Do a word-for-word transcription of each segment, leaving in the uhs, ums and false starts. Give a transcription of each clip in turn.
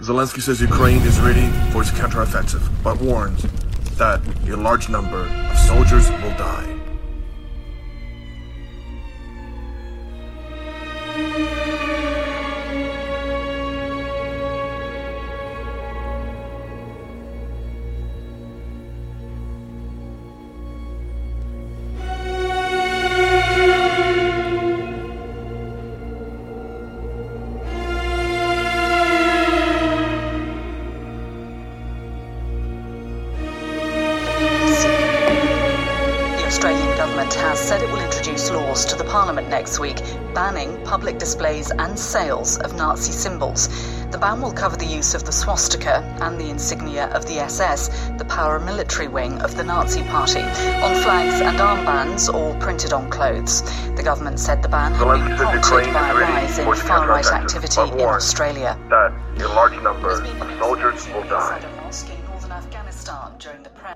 Zelensky says Ukraine is ready for its counteroffensive, but warns that a large number of soldiers will die. The Australian government has said it will introduce laws to the parliament next week banning public displays and sales of Nazi symbols. The ban will cover the use of the swastika and the insignia of the S S, the paramilitary wing of the Nazi party, on flags and armbands or printed on clothes. The government said the ban had been prompted by a rise in far-right activity in Australia. That a large number of soldiers will die. Northern Afghanistan during the pre-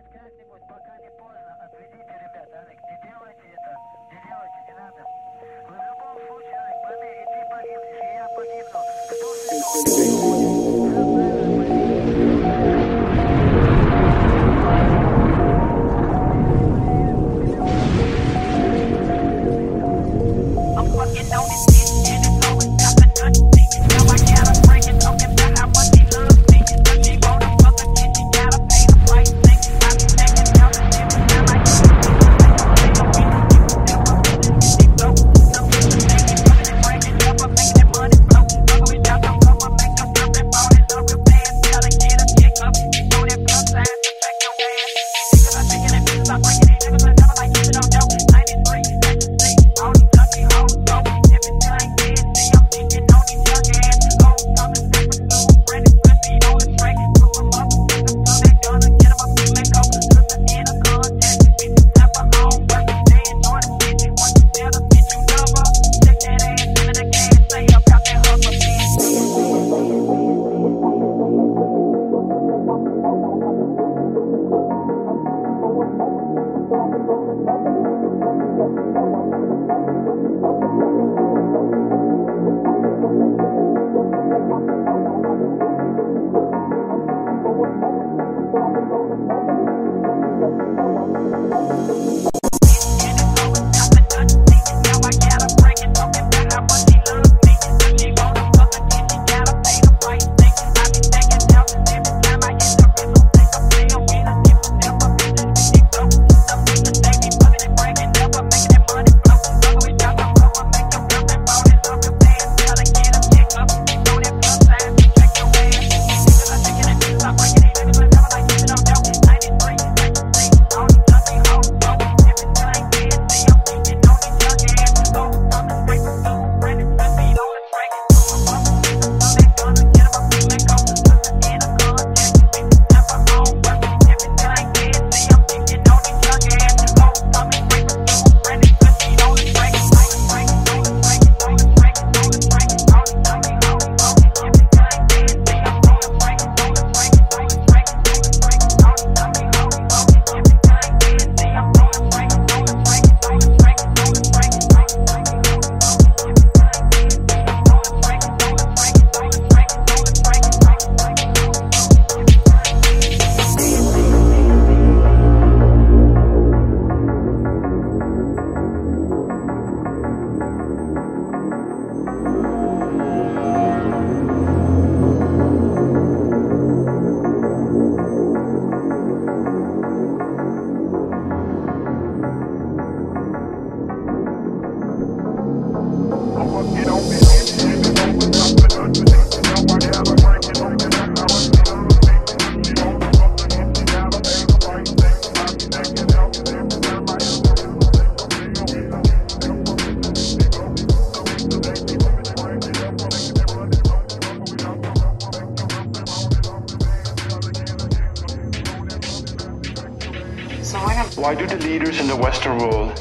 Why do the leaders in the Western world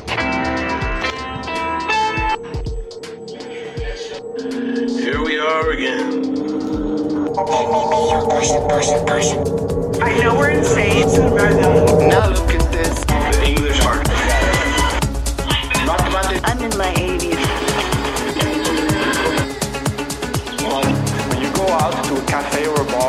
here we are again? I know we're insane. Now look at this. The English art. Mathematics. I'm in my eighties. When you go out to a cafe or a bar.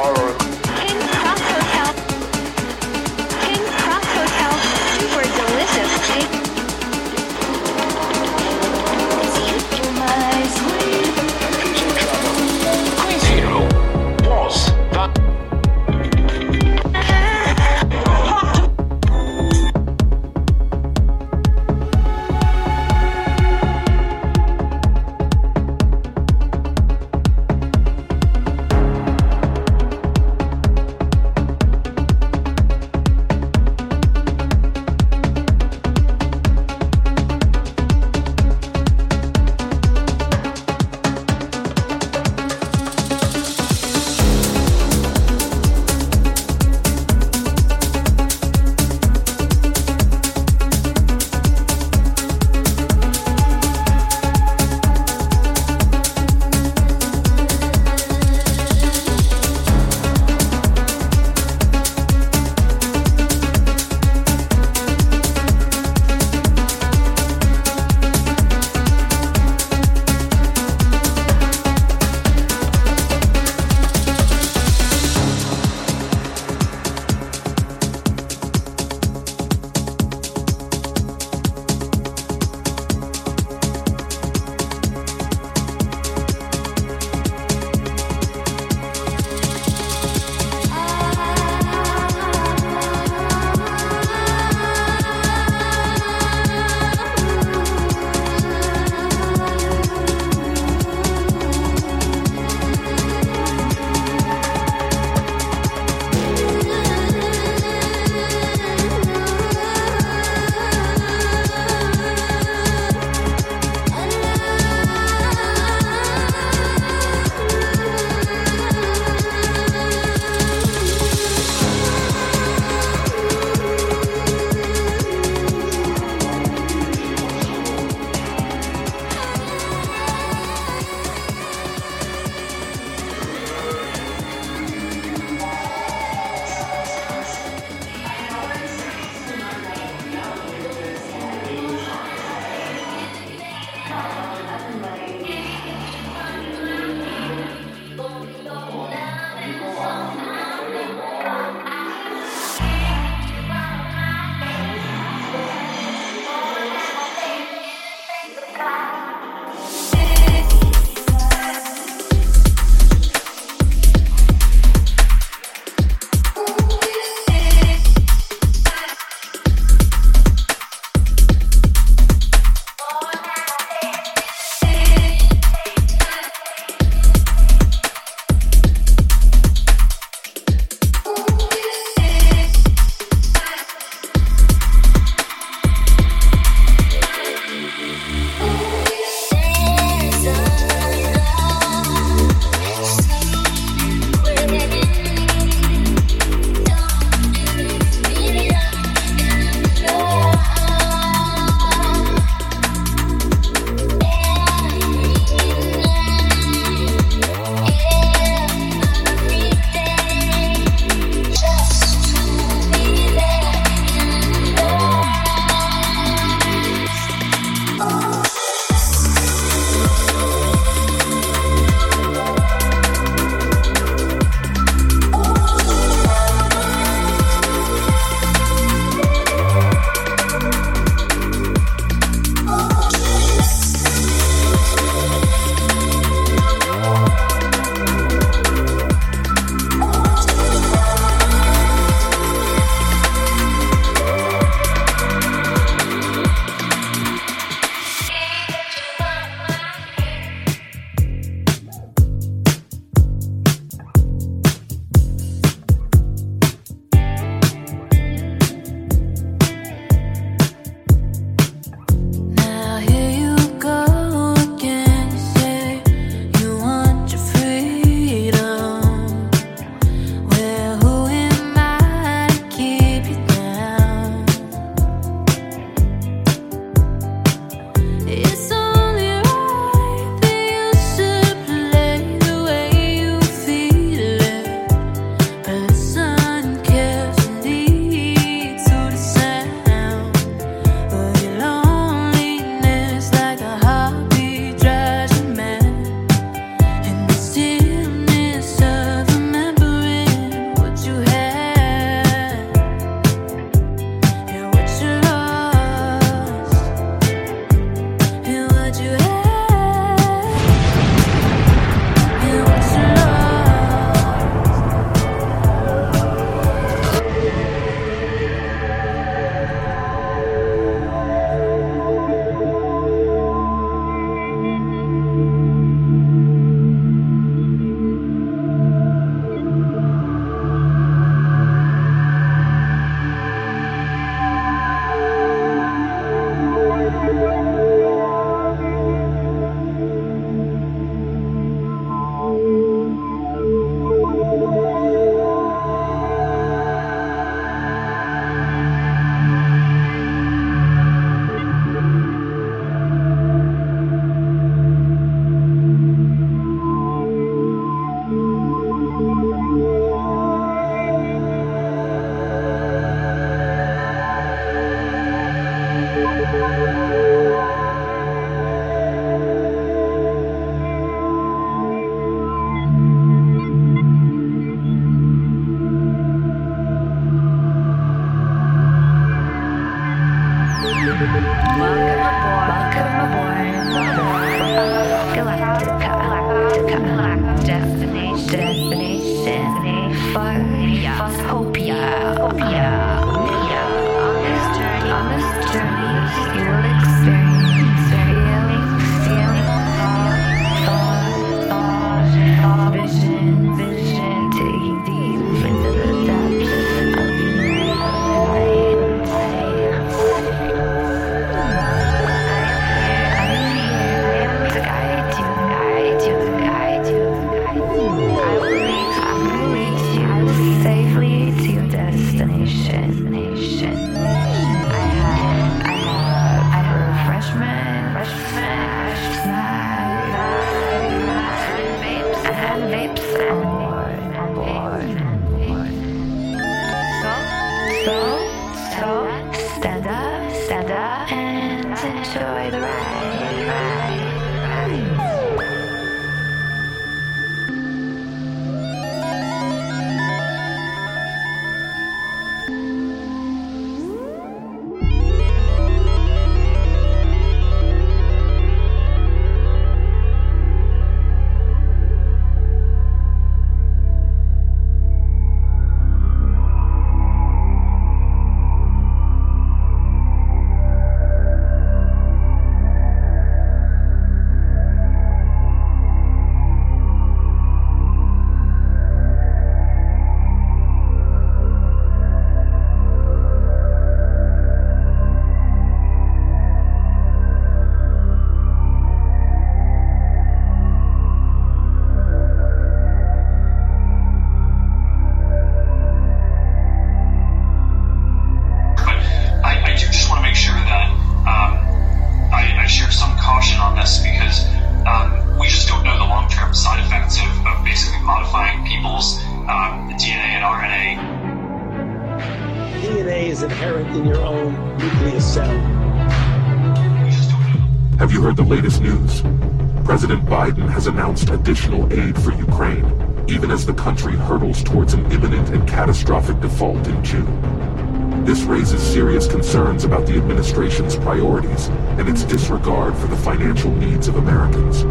Additional aid for Ukraine, even as the country hurtles towards an imminent and catastrophic default in June. This raises serious concerns about the administration's priorities and its disregard for the financial needs of Americans.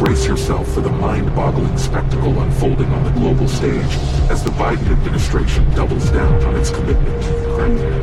Brace yourself for the mind-boggling spectacle unfolding on the global stage as the Biden administration doubles down on its commitment to Ukraine.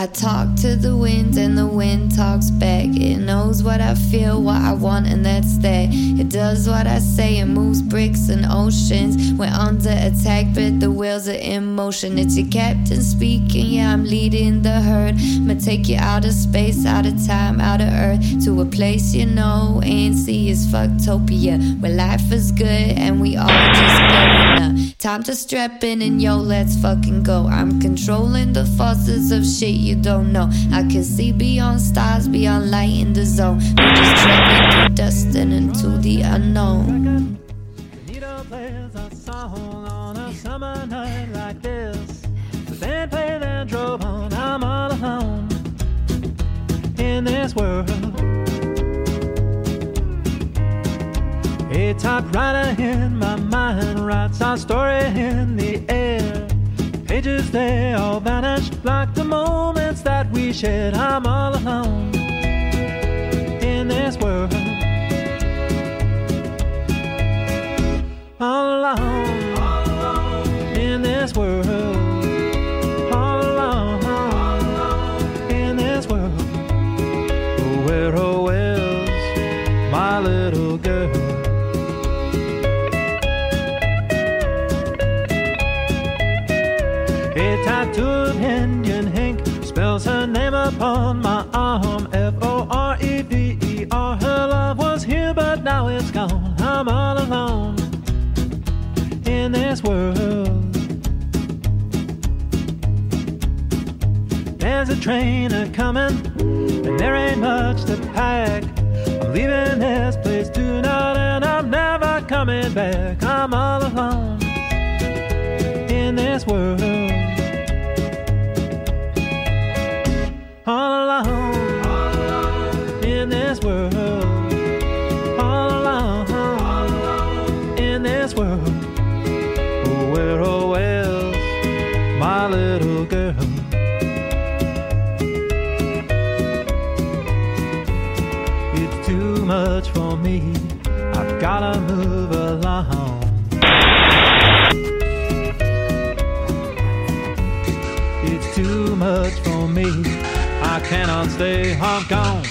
I talk to the wind and the wind talks back. It knows what I feel, what I want, and that's that. It does what I say, it moves bricks and oceans. We're under attack, but the wheels are in motion. It's your captain speaking, yeah, I'm leading the herd. I'ma take you out of space, out of time, out of earth, to a place you know and see is fucktopia, where life is good and we all just going up. Time to strap in and yo, let's fucking go. I'm controlling the forces of shit you don't know. I can see beyond stars, beyond light in the zone. We're just traveling through dust and into the unknown. Anita plays a song on a summer night like this. The band play their drum on. I'm all alone in this world. A top writer in my mind writes our story in the air. ages, they all vanished, like the moments that we shared. I'm all alone in this world, all alone, all alone in this world, all alone, all alone in this world. Oh, where, oh, where's my little girl? A tattooed Indian Hank spells her name upon my arm, F O R E D E R. Her love was here, but now it's gone. I'm all alone in this world. There's a train a-coming, and there ain't much to pack. I'm leaving this place tonight, and I'm never coming back. I'm all alone in this world. All alone, all alone in this world, all alone, all alone in this world. Oh, where, oh, where's my little girl? It's too much for me, I've gotta move along. It's too much for me, I cannot stay, I'm gone.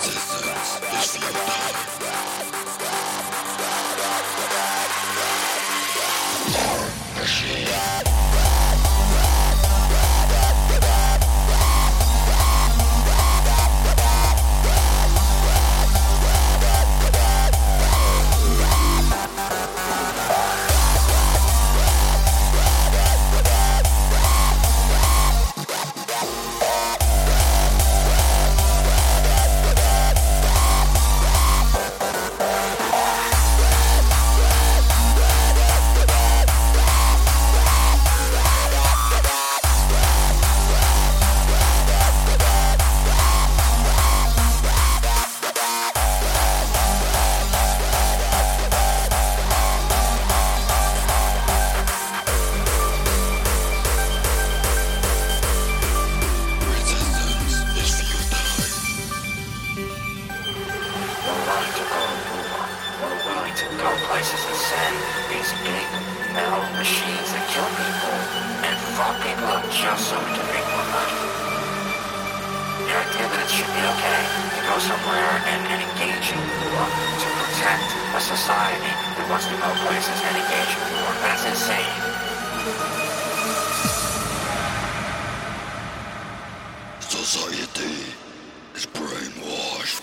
Resistance is the power. show people, and fuck people up just so we can make more money. The idea that it should be okay to go somewhere and, and engage in war to protect a society that wants to go places and engage in war, that's insane. Society is brainwashed.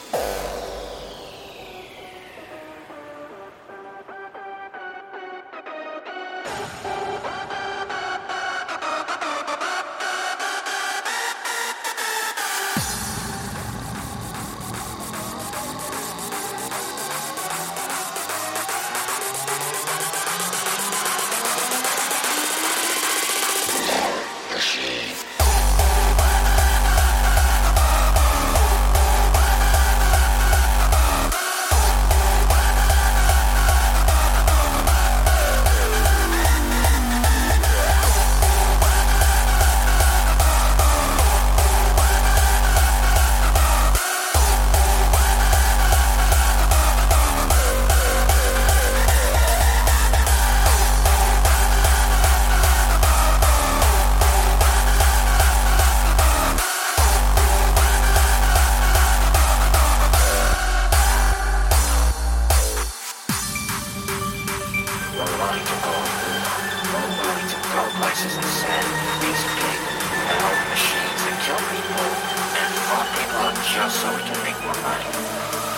Machines that kill people and fuck people up just so we can make more money.